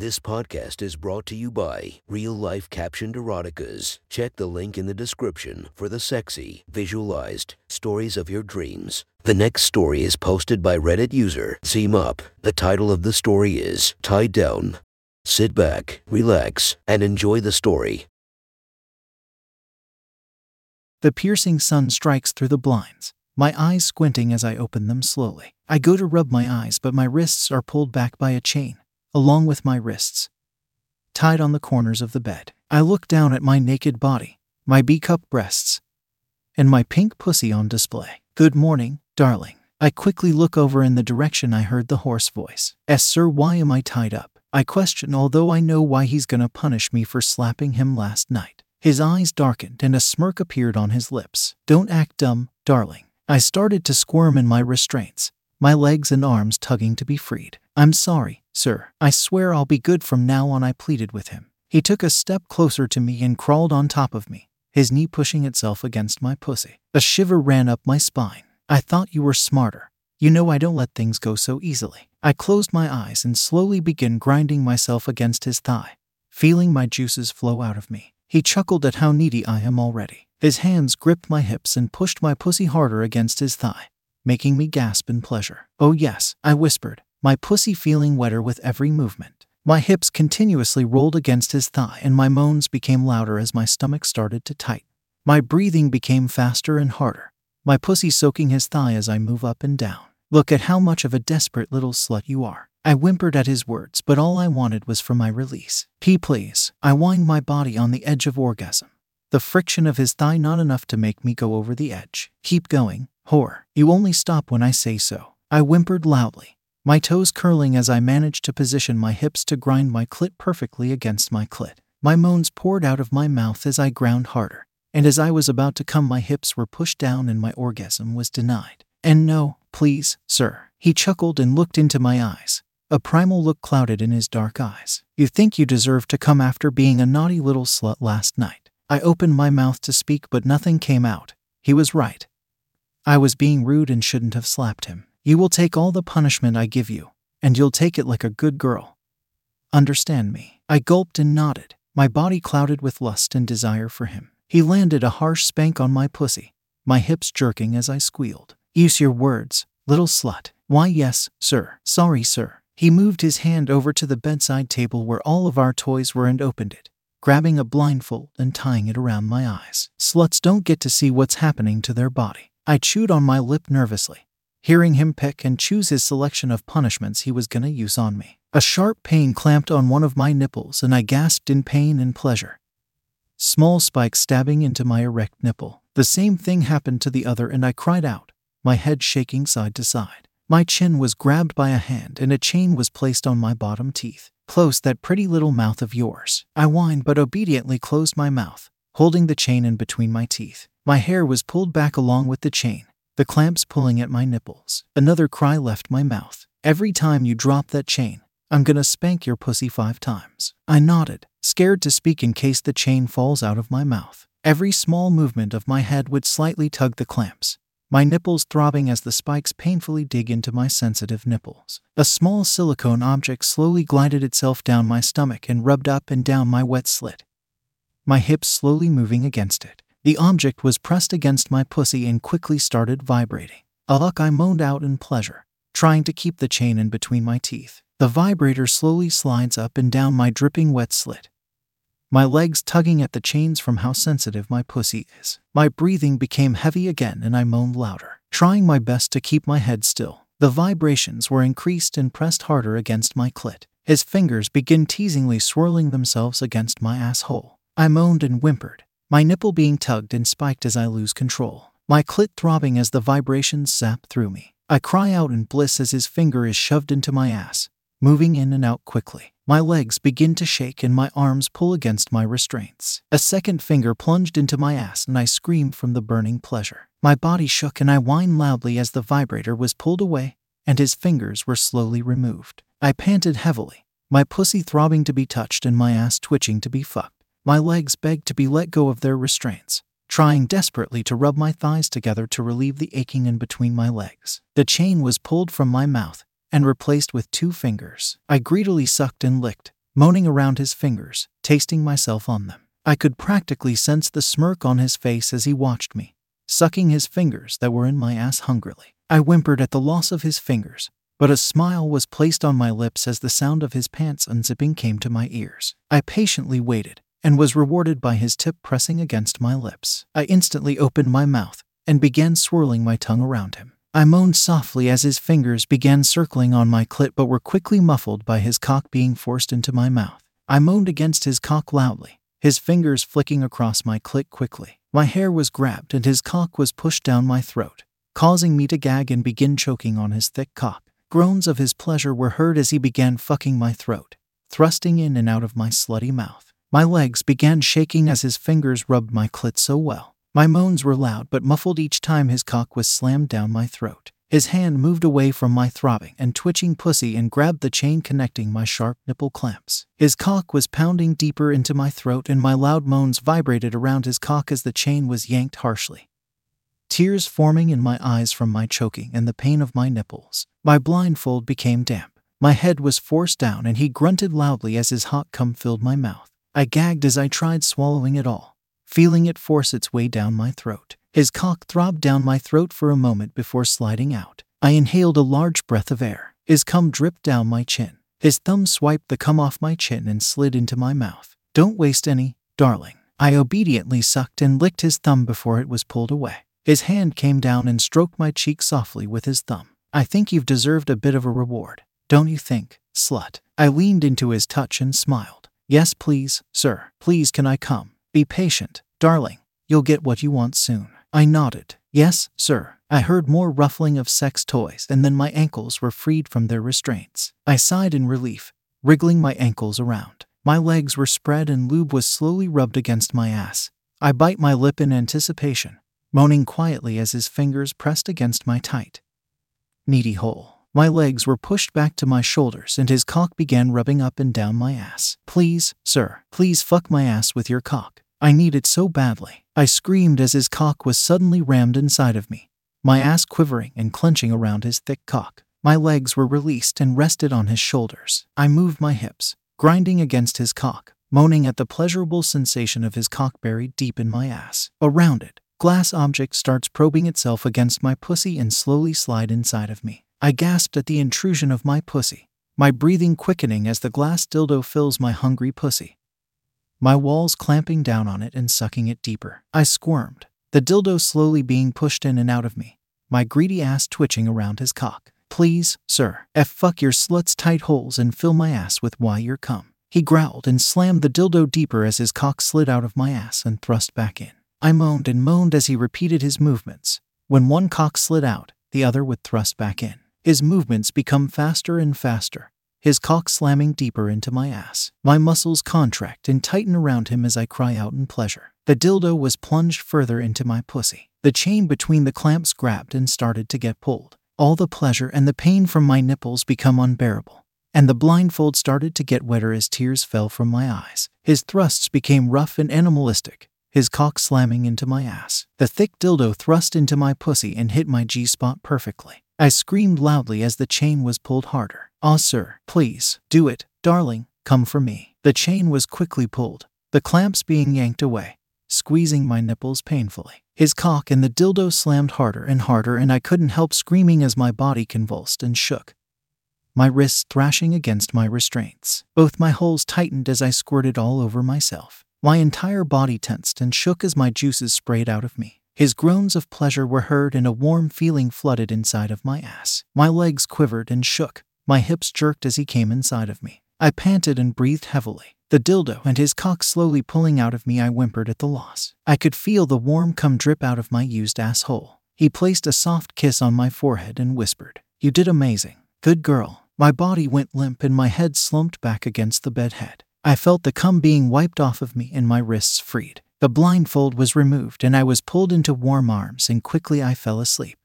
This podcast is brought to you by Real Life Captioned Eroticas. Check the link in the description for the sexy, visualized stories of your dreams. The next story is posted by Reddit user Zmup. The title of the story is Tied Down. Sit back, relax, and enjoy the story. The piercing sun strikes through the blinds, my eyes squinting as I open them slowly. I go to rub my eyes, but my wrists are pulled back by a chain, along with my wrists tied on the corners of the bed. I look down at my naked body, my B-cup breasts, and my pink pussy on display. "Good morning, darling." I quickly look over in the direction I heard the hoarse voice. "Yes, sir, why am I tied up?" I question, although I know why he's gonna punish me for slapping him last night. His eyes darkened and a smirk appeared on his lips. "Don't act dumb, darling." I started to squirm in my restraints, my legs and arms tugging to be freed. "I'm sorry, sir. I swear I'll be good from now on," I pleaded with him. He took a step closer to me and crawled on top of me, his knee pushing itself against my pussy. A shiver ran up my spine. "I thought you were smarter. You know I don't let things go so easily." I closed my eyes and slowly began grinding myself against his thigh, feeling my juices flow out of me. He chuckled at how needy I am already. His hands gripped my hips and pushed my pussy harder against his thigh, making me gasp in pleasure. "Oh yes," I whispered, my pussy feeling wetter with every movement. My hips continuously rolled against his thigh and my moans became louder as my stomach started to tighten. My breathing became faster and harder, my pussy soaking his thigh as I move up and down. "Look at how much of a desperate little slut you are." I whimpered at his words, but all I wanted was for my release. Please. I wind my body on the edge of orgasm, the friction of his thigh not enough to make me go over the edge. "Keep going, whore. You only stop when I say so." I whimpered loudly, my toes curling as I managed to position my hips to grind my clit perfectly against my clit. My moans poured out of my mouth as I ground harder, and as I was about to come, my hips were pushed down and my orgasm was denied. "And no, please, sir." He chuckled and looked into my eyes, a primal look clouded in his dark eyes. "You think you deserve to come after being a naughty little slut last night?" I opened my mouth to speak, but nothing came out. He was right. I was being rude and shouldn't have slapped him. "You will take all the punishment I give you, and you'll take it like a good girl. Understand me?" I gulped and nodded, my body clouded with lust and desire for him. He landed a harsh spank on my pussy, my hips jerking as I squealed. "Use your words, little slut." "Why yes, sir. Sorry, sir." He moved his hand over to the bedside table where all of our toys were and opened it, grabbing a blindfold and tying it around my eyes. Sluts don't get to see what's happening to their body. I chewed on my lip nervously, hearing him pick and choose his selection of punishments he was gonna use on me. A sharp pain clamped on one of my nipples and I gasped in pain and pleasure, small spikes stabbing into my erect nipple. The same thing happened to the other and I cried out, my head shaking side to side. My chin was grabbed by a hand and a chain was placed on my bottom teeth. "Close that pretty little mouth of yours." I whined but obediently closed my mouth, holding the chain in between my teeth. My hair was pulled back along with the chain, the clamps pulling at my nipples. Another cry left my mouth. "Every time you drop that chain, I'm gonna spank your pussy 5 times. I nodded, scared to speak in case the chain falls out of my mouth. Every small movement of my head would slightly tug the clamps, my nipples throbbing as the spikes painfully dig into my sensitive nipples. A small silicone object slowly glided itself down my stomach and rubbed up and down my wet slit, my hips slowly moving against it. The object was pressed against my pussy and quickly started vibrating. "Ugh," I moaned out in pleasure, trying to keep the chain in between my teeth. The vibrator slowly slides up and down my dripping wet slit, my legs tugging at the chains from how sensitive my pussy is. My breathing became heavy again and I moaned louder, trying my best to keep my head still. The vibrations were increased and pressed harder against my clit. His fingers began teasingly swirling themselves against my asshole. I moaned and whimpered, my nipple being tugged and spiked as I lose control, my clit throbbing as the vibrations zap through me. I cry out in bliss as his finger is shoved into my ass, moving in and out quickly. My legs begin to shake and my arms pull against my restraints. A second finger plunged into my ass and I screamed from the burning pleasure. My body shook and I whined loudly as the vibrator was pulled away and his fingers were slowly removed. I panted heavily, my pussy throbbing to be touched and my ass twitching to be fucked. My legs begged to be let go of their restraints, trying desperately to rub my thighs together to relieve the aching in between my legs. The chain was pulled from my mouth and replaced with 2 fingers. I greedily sucked and licked, moaning around his fingers, tasting myself on them. I could practically sense the smirk on his face as he watched me, sucking his fingers that were in my ass hungrily. I whimpered at the loss of his fingers, but a smile was placed on my lips as the sound of his pants unzipping came to my ears. I patiently waited, and was rewarded by his tip pressing against my lips. I instantly opened my mouth, and began swirling my tongue around him. I moaned softly as his fingers began circling on my clit but were quickly muffled by his cock being forced into my mouth. I moaned against his cock loudly, his fingers flicking across my clit quickly. My hair was grabbed and his cock was pushed down my throat, causing me to gag and begin choking on his thick cock. Groans of his pleasure were heard as he began fucking my throat, thrusting in and out of my slutty mouth. My legs began shaking as his fingers rubbed my clit so well. My moans were loud but muffled each time his cock was slammed down my throat. His hand moved away from my throbbing and twitching pussy and grabbed the chain connecting my sharp nipple clamps. His cock was pounding deeper into my throat and my loud moans vibrated around his cock as the chain was yanked harshly. Tears forming in my eyes from my choking and the pain of my nipples. My blindfold became damp. My head was forced down and he grunted loudly as his hot cum filled my mouth. I gagged as I tried swallowing it all, feeling it force its way down my throat. His cock throbbed down my throat for a moment before sliding out. I inhaled a large breath of air. His cum dripped down my chin. His thumb swiped the cum off my chin and slid into my mouth. "Don't waste any, darling." I obediently sucked and licked his thumb before it was pulled away. His hand came down and stroked my cheek softly with his thumb. "I think you've deserved a bit of a reward, don't you think, slut?" I leaned into his touch and smiled. "Yes, please, sir. Please, can I come?" "Be patient, darling. You'll get what you want soon." I nodded. "Yes, sir." I heard more ruffling of sex toys and then my ankles were freed from their restraints. I sighed in relief, wriggling my ankles around. My legs were spread and lube was slowly rubbed against my ass. I bite my lip in anticipation, moaning quietly as his fingers pressed against my tight, needy hole. My legs were pushed back to my shoulders and his cock began rubbing up and down my ass. "Please, sir, please fuck my ass with your cock. I need it so badly." I screamed as his cock was suddenly rammed inside of me, my ass quivering and clenching around his thick cock. My legs were released and rested on his shoulders. I moved my hips, grinding against his cock, moaning at the pleasurable sensation of his cock buried deep in my ass. A rounded, glass object starts probing itself against my pussy and slowly slide inside of me. I gasped at the intrusion of my pussy, my breathing quickening as the glass dildo fills my hungry pussy, my walls clamping down on it and sucking it deeper. I squirmed, the dildo slowly being pushed in and out of me, my greedy ass twitching around his cock. "Please, sir. Fuck your slut's tight holes and fill my ass with your cum." He growled and slammed the dildo deeper as his cock slid out of my ass and thrust back in. I moaned and moaned as he repeated his movements. When one cock slid out, the other would thrust back in. His movements become faster and faster, his cock slamming deeper into my ass. My muscles contract and tighten around him as I cry out in pleasure. The dildo was plunged further into my pussy. The chain between the clamps grabbed and started to get pulled. All the pleasure and the pain from my nipples become unbearable, and the blindfold started to get wetter as tears fell from my eyes. His thrusts became rough and animalistic, his cock slamming into my ass. The thick dildo thrust into my pussy and hit my G-spot perfectly. I screamed loudly as the chain was pulled harder. "Ah, sir, please, do it, darling, come for me." The chain was quickly pulled, the clamps being yanked away, squeezing my nipples painfully. His cock and the dildo slammed harder and harder and I couldn't help screaming as my body convulsed and shook, my wrists thrashing against my restraints. Both my holes tightened as I squirted all over myself. My entire body tensed and shook as my juices sprayed out of me. His groans of pleasure were heard and a warm feeling flooded inside of my ass. My legs quivered and shook, my hips jerked as he came inside of me. I panted and breathed heavily. The dildo and his cock slowly pulling out of me, I whimpered at the loss. I could feel the warm cum drip out of my used asshole. He placed a soft kiss on my forehead and whispered, "You did amazing. Good girl." My body went limp and my head slumped back against the bed head. I felt the cum being wiped off of me and my wrists freed. The blindfold was removed and I was pulled into warm arms and quickly I fell asleep.